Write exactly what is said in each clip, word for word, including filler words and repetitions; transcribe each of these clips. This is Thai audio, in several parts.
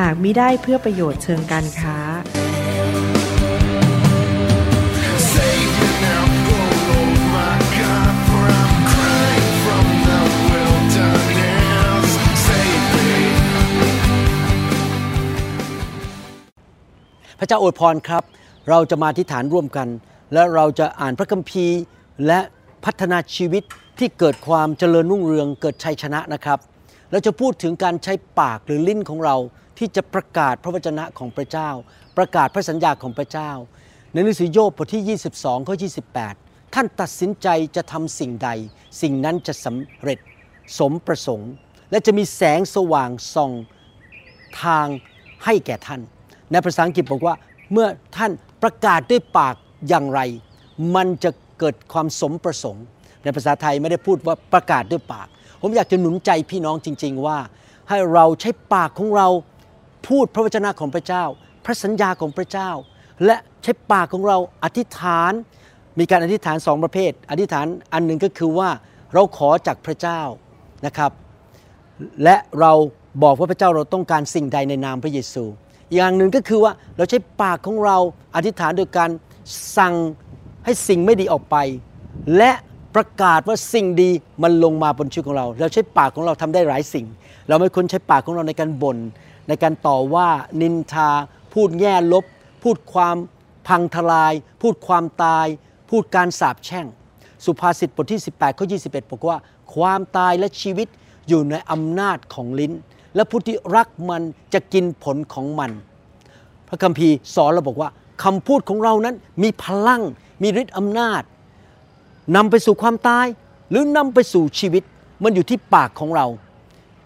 หากมิได้เพื่อประโยชน์เชิงการค้าพระเจ้าอวยพรครับเราจะมาอธิษฐานร่วมกันและเราจะอ่านพระคัมภีร์และพัฒนาชีวิตที่เกิดความเจริญรุ่งเรืองเกิดชัยชนะนะครับเราจะพูดถึงการใช้ปากหรือลิ้นของเราที่จะประกาศพระวจนะของพระเจ้าประกาศพระสัญญาของพระเจ้าในหนังสือโยบบทที่ยี่สิบสองข้อยี่สิบแปดท่านตัดสินใจจะทำสิ่งใดสิ่งนั้นจะสำเร็จสมประสงค์และจะมีแสงสว่างส่องทางให้แก่ท่านในภาษาอังกฤษบอกว่าเมื่อท่านประกาศด้วยปากอย่างไรมันจะเกิดความสมประสงค์ในภาษาไทยไม่ได้พูดว่าประกาศด้วยปากผมอยากจะหนุนใจพี่น้องจริงๆว่าให้เราใช้ปากของเราพูดพระวจนะของพระเจ้าพระสัญญาของพระเจ้าและใช้ปากของเราอธิษฐานมีการอธิษฐานสองประเภทอธิษฐานอันหนึ่งก็คือว่าเราขอจากพระเจ้านะครับและเราบอกว่าพระเจ้าเราต้องการสิ่งใดในนามพระเยซูอย่างหนึ่งก็คือว่าเราใช้ปากของเราอธิษฐานโดยการสั่งให้สิ่งไม่ดีออกไปและประกาศว่าสิ่งดีมันลงมาบนชีวิตของเราเราใช้ปากของเราทำได้หลายสิ่งเราไม่ควรใช้ปากของเราในการบ่นในการต่อว่านินทาพูดแง่ลบพูดความพังทลายพูดความตายพูดการสาปแช่งสุภาษิตบทที่สิบแปดข้อยี่สิบเอ็ดบอกว่าความตายและชีวิตอยู่ในอำนาจของลิ้นและผู้ที่รักมันจะกินผลของมันพระคัมภีร์สอนเราบอกว่าคำพูดของเรานั้นมีพลังมีฤทธิ์อำนาจนำไปสู่ความตายหรือนำไปสู่ชีวิตมันอยู่ที่ปากของเรา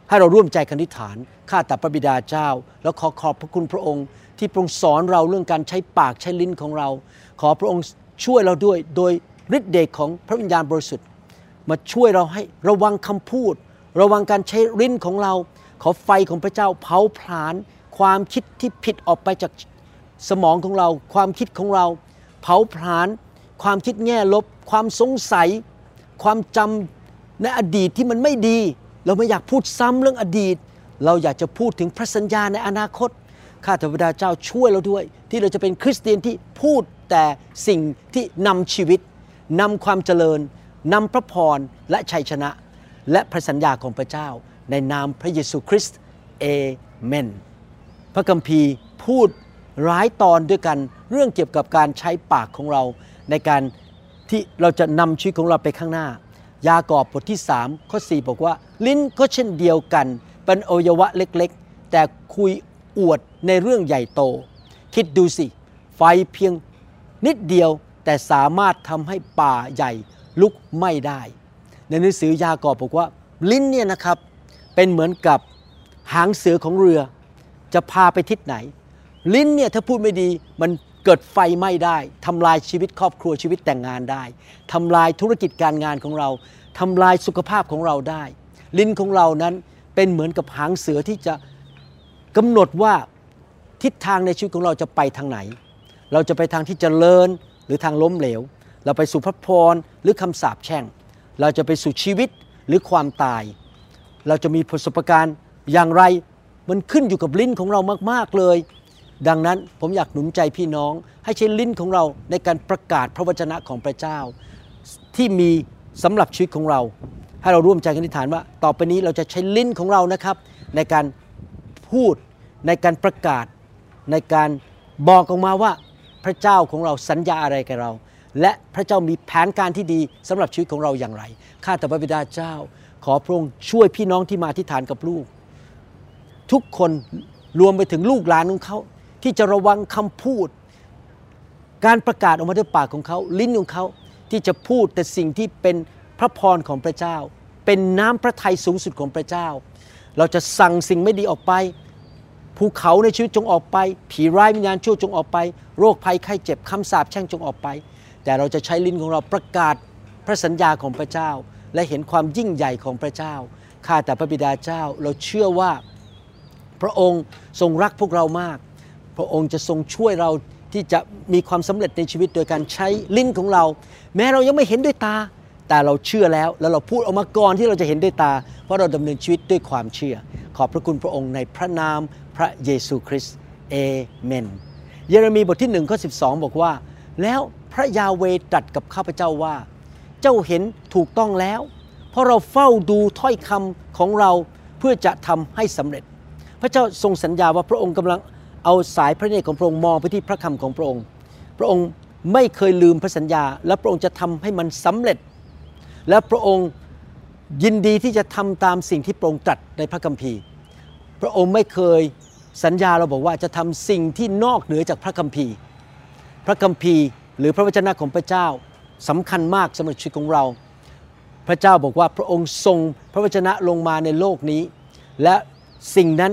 ให้เราร่วมใจกันอธิษฐานข้าแต่พระบิดาเจ้าแล้วขอขอบพระคุณพระองค์ที่ทรงสอนเราเรื่องการใช้ปากใช้ลิ้นของเราขอพระองค์ช่วยเราด้วยโดยฤทธิ์เดชของพระวิญญาณบริสุทธิ์มาช่วยเราให้ระวังคำพูดระวังการใช้ลิ้นของเราขอไฟของพระเจ้าเผาผลาญความคิดที่ผิดออกไปจากสมองของเราความคิดของเราเผาผลาญความคิดแง่ลบความสงสัยความจำในอดีตที่มันไม่ดีเราไม่อยากพูดซ้ำเรื่องอดีตเราอยากจะพูดถึงพระสัญญาในอนาคตข้าแต่พระบิดาเจ้าช่วยเราด้วยที่เราจะเป็นคริสเตียนที่พูดแต่สิ่งที่นำชีวิตนำความเจริญนำพระพรและชัยชนะและพระสัญญาของพระเจ้าในนามพระเยซูคริสต์เอเมนพระคัมภีร์พูดหลายตอนด้วยกันเรื่องเกี่ยวกับการใช้ปากของเราในการที่เราจะนำชีวิตของเราไปข้างหน้ายากอบบทที่สามข้อสี่บอกว่าลิ้นก็เช่นเดียวกันเป็นอวัยวะเล็กๆแต่คุยอวดในเรื่องใหญ่โตคิดดูสิไฟเพียงนิดเดียวแต่สามารถทำให้ป่าใหญ่ลุกไหม้ได้ในหนังสือยากอบบอกว่าลิ้นเนี่ยนะครับเป็นเหมือนกับหางเสือของเรือจะพาไปทิศไหนลิ้นเนี่ยถ้าพูดไม่ดีมันเกิดไฟไหม้ได้ทำลายชีวิตครอบครัวชีวิตแต่งงานได้ทำลายธุรกิจการงานของเราทำลายสุขภาพของเราได้ลิ้นของเรานั้นเป็นเหมือนกับหางเสือที่จะกำหนดว่าทิศทางในชีวิตของเราจะไปทางไหนเราจะไปทางที่เจริญหรือทางล้มเหลวเราไปสู่พระพรหรือคำสาปแช่งเราจะไปสู่ชีวิตหรือความตายเราจะมีประสบการณ์อย่างไรมันขึ้นอยู่กับลิ้นของเรามากๆเลยดังนั้นผมอยากหนุนใจพี่น้องให้ใช้ลิ้นของเราในการประกาศพระวจนะของพระเจ้าที่มีสำหรับชีวิตของเราให้เราร่วมใจกันอธิษฐานว่าต่อไปนี้เราจะใช้ลิ้นของเรานะครับในการพูดในการประกาศในการบอกออกมาว่าพระเจ้าของเราสัญญาอะไรกับเราและพระเจ้ามีแผนการที่ดีสำหรับชีวิตของเราอย่างไรข้าแต่พระบิดาเจ้าขอพระองค์ช่วยพี่น้องที่มาอธิษฐานกับลูกทุกคนรวมไปถึงลูกหลานของเขาที่จะระวังคำพูดการประกาศออกมาด้วยปากของเขาลิ้นของเขาที่จะพูดแต่สิ่งที่เป็นพระพรของพระเจ้าเป็นน้ำพระทัยสูงสุดของพระเจ้าเราจะสั่งสิ่งไม่ดีออกไป ภูเขาในชีวิตจงออกไปผีร้ายวิญญาณชั่วจงออกไปโรคภัยไข้เจ็บคำสาปแช่งจงออกไปแต่เราจะใช้ลิ้นของเราประกาศพระสัญญาของพระเจ้าและเห็นความยิ่งใหญ่ของพระเจ้าข้าแต่พระบิดาเจ้าเราเชื่อว่าพระองค์ทรงรักพวกเรามากพระองค์จะทรงช่วยเราที่จะมีความสำเร็จในชีวิตโดยการใช้ลิ้นของเราแม้เรายังไม่เห็นด้วยตาแต่เราเชื่อแล้วแล้วเราพูดออกมาก่อนที่เราจะเห็นด้วยตาเพราะเราดำเนินชีวิตด้วยความเชื่อขอบพระคุณพระองค์ในพระนามพระเยซูคริสต์เอเมนเยเรมีบทที่หนึ่งข้อสิบสองบอกว่าแล้วพระยาเวห์ตรัสกับข้าพเจ้าว่าเจ้าเห็นถูกต้องแล้วเพราะเราเฝ้าดูถ้อยคำของเราเพื่อจะทำให้สำเร็จพระเจ้าทรงสัญญาว่าพระองค์กำลังเอาสายพระเนตรของพระองค์มองไปที่พระคำของพระองค์พระองค์ไม่เคยลืมพระสัญญาและพระองค์จะทำให้มันสำเร็จและพระองค์ยินดีที่จะทำตามสิ่งที่พระองค์ตรัสในพระคัมภีร์พระองค์ไม่เคยสัญญาเราบอกว่าจะทำสิ่งที่นอกเหนือจากพระคัมภีร์พระคัมภีร์หรือพระวจนะของพระเจ้าสำคัญมากสำหรับชีวิตของเราพระเจ้าบอกว่าพระองค์ทรงพระวจนะลงมาในโลกนี้และสิ่งนั้น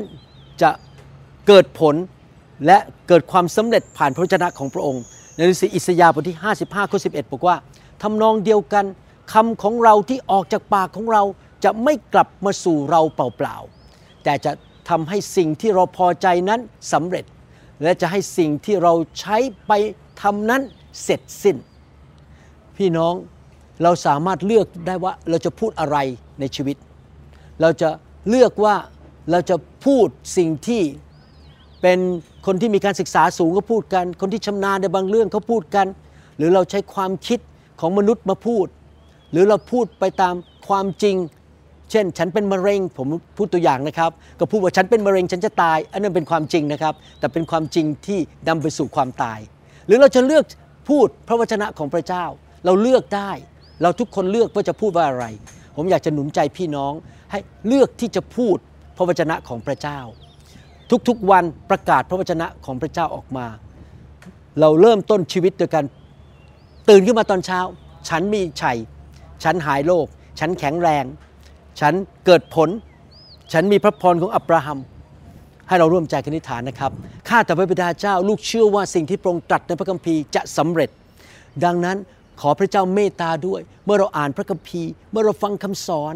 จะเกิดผลและเกิดความสำเร็จผ่านพระวจนะของพระองค์ในหนังสืออิสยาห์บทที่ห้าสิบห้าข้อสิบเอ็ดบอกว่าทำนองเดียวกันคำของเราที่ออกจากปากของเราจะไม่กลับมาสู่เราเปล่าๆแต่จะทำให้สิ่งที่เราพอใจนั้นสำเร็จและจะให้สิ่งที่เราใช้ไปทำนั้นเสร็จสิ้นพี่น้องเราสามารถเลือกได้ว่าเราจะพูดอะไรในชีวิตเราจะเลือกว่าเราจะพูดสิ่งที่เป็นคนที่มีการศึกษาสูงก็พูดกันคนที่ชำนาญในบางเรื่องเขาพูดกันหรือเราใช้ความคิดของมนุษย์มาพูดหรือเราพูดไปตามความจริงเช่นฉันเป็นมะเร็งผมพูดตัวอย่างนะครับก็พูดว่าฉันเป็นมะเร็งฉันจะตายอันนั้นเป็นความจริงนะครับแต่เป็นความจริงที่นำไปสู่ความตายหรือเราจะเลือกพูดพระวจนะของพระเจ้าเราเลือกได้เราทุกคนเลือกว่าจะพูดว่าอะไรผมอยากจะหนุนใจพี่น้องให้เลือกที่จะพูดพระวจนะของพระเจ้าทุกๆวันประกาศพระวจนะของพระเจ้าออกมาเราเริ่มต้นชีวิตด้วยการตื่นขึ้นมาตอนเช้าฉันมีชัยฉันหายโรคฉันแข็งแรงฉันเกิดผลฉันมีพระพรของอับราฮัมให้เราร่วมใจกันอธิษฐานนะครับข้าแต่พระบิดาเจ้าลูกเชื่อว่าสิ่งที่พระองค์ตรัสในพระคัมภีร์จะสำเร็จดังนั้นขอพระเจ้าเมตตาด้วยเมื่อเราอ่านพระคัมภีร์เมื่อเราฟังคำสอน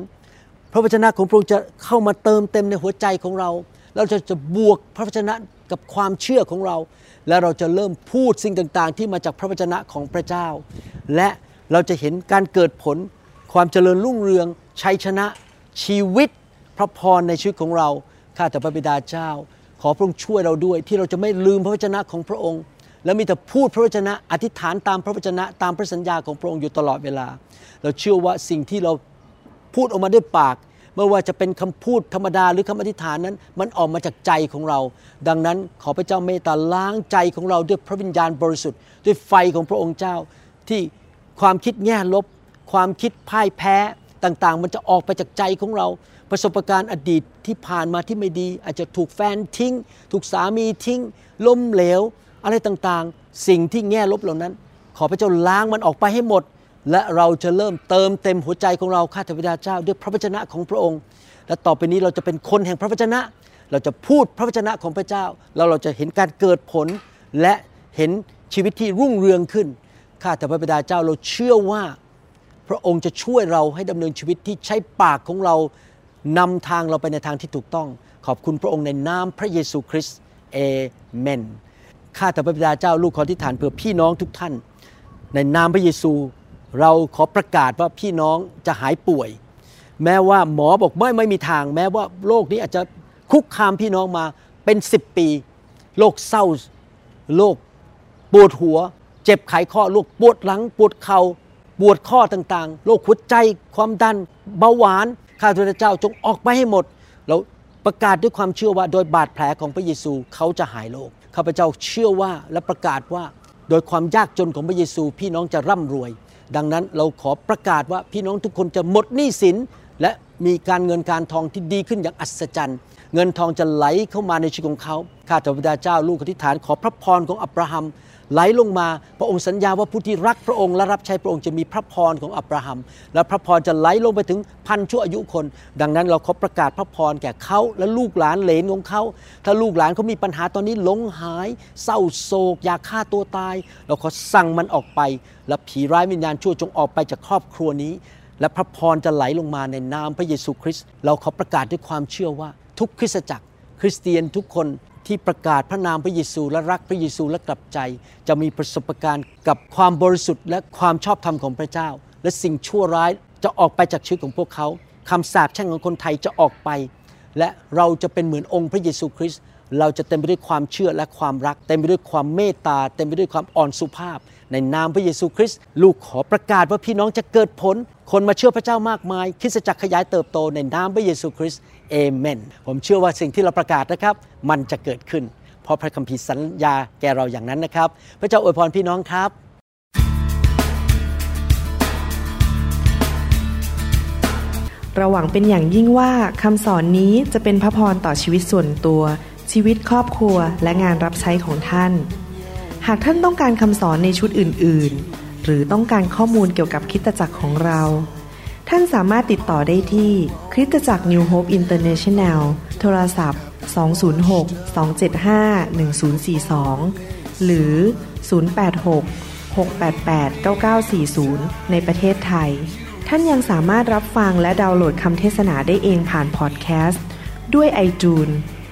พระวจนะของพระองค์จะเข้ามาเติมเต็มในหัวใจของเราเราจะจะบวกพระวจนะกับความเชื่อของเราและเราจะเริ่มพูดสิ่งต่างๆที่มาจากพระวจนะของพระเจ้าและเราจะเห็นการเกิดผลความเจริญรุ่งเรืองชัยชนะชีวิตพระพรในชีวิตของเราข้าแต่พระบิดาเจ้าขอพระองค์ช่วยเราด้วยที่เราจะไม่ลืมพระวจนะของพระองค์และมีแต่พูดพระวจนะอธิษฐานตามพระวจนะตามพระสัญญาของพระองค์อยู่ตลอดเวลาเราเชื่อว่าสิ่งที่เราพูดออกมาด้วยปากไม่ว่าจะเป็นคำพูดธรรมดาหรือคำอธิษฐานนั้นมันออกมาจากใจของเราดังนั้นขอพระเจ้าเมตตาล้างใจของเราด้วยพระวิญญาณบริสุทธิ์ด้วยไฟของพระองค์เจ้าที่ความคิดแง่ลบความคิดพ่ายแพ้ต่างๆมันจะออกไปจากใจของเราประสบการณ์อดีตที่ผ่านมาที่ไม่ดีอาจจะถูกแฟนทิ้งถูกสามีทิ้งล้มเหลวอะไรต่างๆสิ่งที่แง่ลบเหล่านั้นขอพระเจ้าล้างมันออกไปให้หมดและเราจะเริ่มเติมเต็มหัวใจของเราข้าแต่พระบิดาเจ้าด้วยพระวจนะของพระองค์และต่อไปนี้เราจะเป็นคนแห่งพระวจนะเราจะพูดพระวจนะของพระเจ้าแล้วเราจะเห็นการเกิดผลและเห็นชีวิตที่รุ่งเรืองขึ้นข้าแต่พระบิดาเจ้าเราเชื่อว่าพระองค์จะช่วยเราให้ดำเนินชีวิตที่ใช้ปากของเรานำทางเราไปในทางที่ถูกต้องขอบคุณพระองค์ในนามพระเยซูคริสต์เอเมนข้าแต่พระบิดาเจ้าลูกขออธิษฐานเพื่อพี่น้องทุกท่านในนามพระเยซูเราขอประกาศว่าพี่น้องจะหายป่วยแม้ว่าหมอบอกไม่ไม่มีทางแม้ว่าโรคนี้อาจจะคุกคามพี่น้องมาเป็นสิบปีโรคเศร้าโรคปวดหัวเจ็บไขข้อโรคปวดหลังปวดเข่าปวดข้อต่างๆโรคหัวใจความดันเบาหวานข้าพเจ้าจงออกไปให้หมดเราประกาศด้วยความเชื่อว่าโดยบาดแผลของพระเยซูเขาจะหายโรคข้าพเจ้าเชื่อว่าและประกาศว่าโดยความยากจนของพระเยซูพี่น้องจะร่ำรวยดังนั้นเราขอประกาศว่าพี่น้องทุกคนจะหมดหนี้สินและมีการเงินการทองที่ดีขึ้นอย่างอัศจรรย์เงินทองจะไหลเข้ามาในชีวิตของเขาข้าแต่พระบิดาเจ้าลูกอธิษฐานขอพระพรของอับราฮัม ไหลลงมาพระองค์สัญญาว่าผู้ที่รักพระองค์และรับใช้พระองค์จะมีพระพรของอับราฮัมและพระพรจะไหลลงไปถึงพันชั่วอายุคนดังนั้นเราขอประกาศพระพรแก่เขาและลูกหลานเหลนของเขาถ้าลูกหลานเขามีปัญหาตอนนี้หลงหายเศร้าโศกอยากฆ่าตัวตายเราขอสั่งมันออกไปและผีร้ายวิญญาณชั่วจงออกไปจากครอบครัวนี้และพระพรจะไหลลงมาในนามพระเยซูคริสต์เราขอประกาศด้วยความเชื่อว่าทุกคริสตจักรคริสเตียนทุกคนที่ประกาศพระนามพระเยซูและรักพระเยซูและกลับใจจะมีประสบการณ์กับความบริสุทธิ์และความชอบธรรมของพระเจ้าและสิ่งชั่วร้ายจะออกไปจากชีวิตของพวกเขาคำสาปแช่งของคนไทยจะออกไปและเราจะเป็นเหมือนองค์พระเยซูคริสต์เราจะเต็มไปด้วยความเชื่อและความรักเต็มไปด้วยความเมตตาเต็มไปด้วยความอ่อนสุภาพในนามพระเยซูคริสต์ลูกขอประกาศว่าพี่น้องจะเกิดผลคนมาเชื่อพระเจ้ามากมายคริสตจักรขยายเติบโตในนามพระเยซูคริสต์เอเมนผมเชื่อว่าสิ่งที่เราประกาศนะครับมันจะเกิดขึ้นเพราะพระคัมภีร์สัญญาแก่เราอย่างนั้นนะครับพระเจ้าอวยพรพี่น้องครับเราหวังเป็นอย่างยิ่งว่าคำสอนนี้จะเป็นพระพรต่อชีวิตส่วนตัวชีวิตครอบครัวและงานรับใช้ของท่านหากท่านต้องการคำสอนในชุดอื่นๆหรือต้องการข้อมูลเกี่ยวกับคริสตจักรของเราท่านสามารถติดต่อได้ที่คริสตจักร New Hope International โทรศัพท์ สอง ศูนย์ หก สอง เจ็ด ห้า หนึ่ง ศูนย์ สี่ สอง หรือ ศูนย์ แปด หก หก แปด แปด เก้า เก้า สี่ ศูนย์ในประเทศไทยท่านยังสามารถรับฟังและดาวน์โหลดคำเทศนาได้เองผ่านพอดแคสต์ด้วย iTunes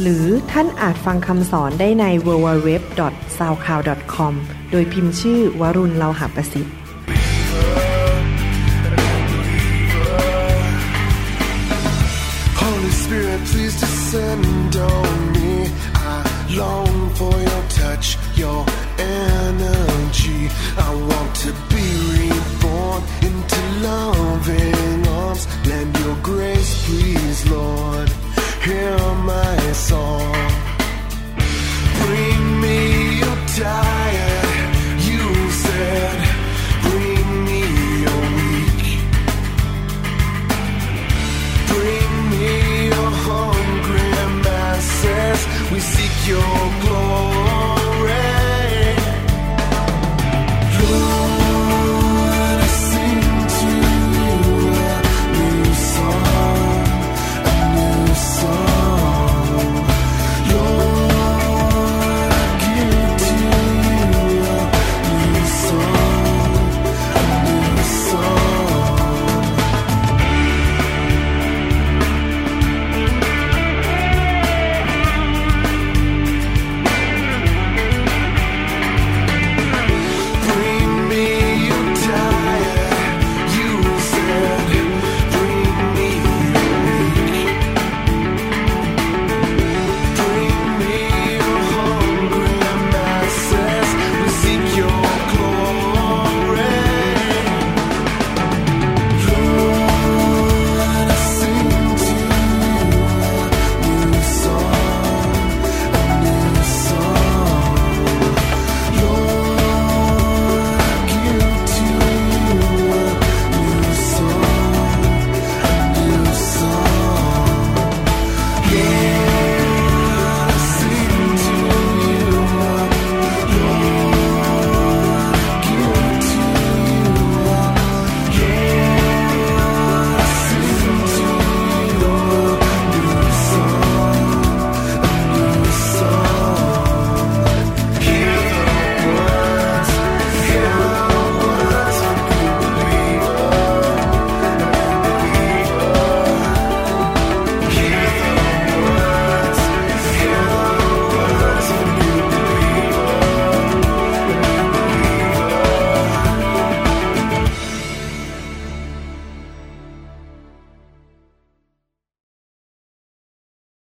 หรือท่านอาจฟังคำสอนได้ใน ดับเบิลยู ดับเบิลยู ดับเบิลยู ดอท saukhaw ดอท คอม โดยพิมพ์ชื่อวรุณเลาหะประสิทธิ์Loving arms, lend your grace, please, Lord. Hear my song. Bring me your tired, you said. Bring me your weak. Bring me your hungry masses. We seek your glory.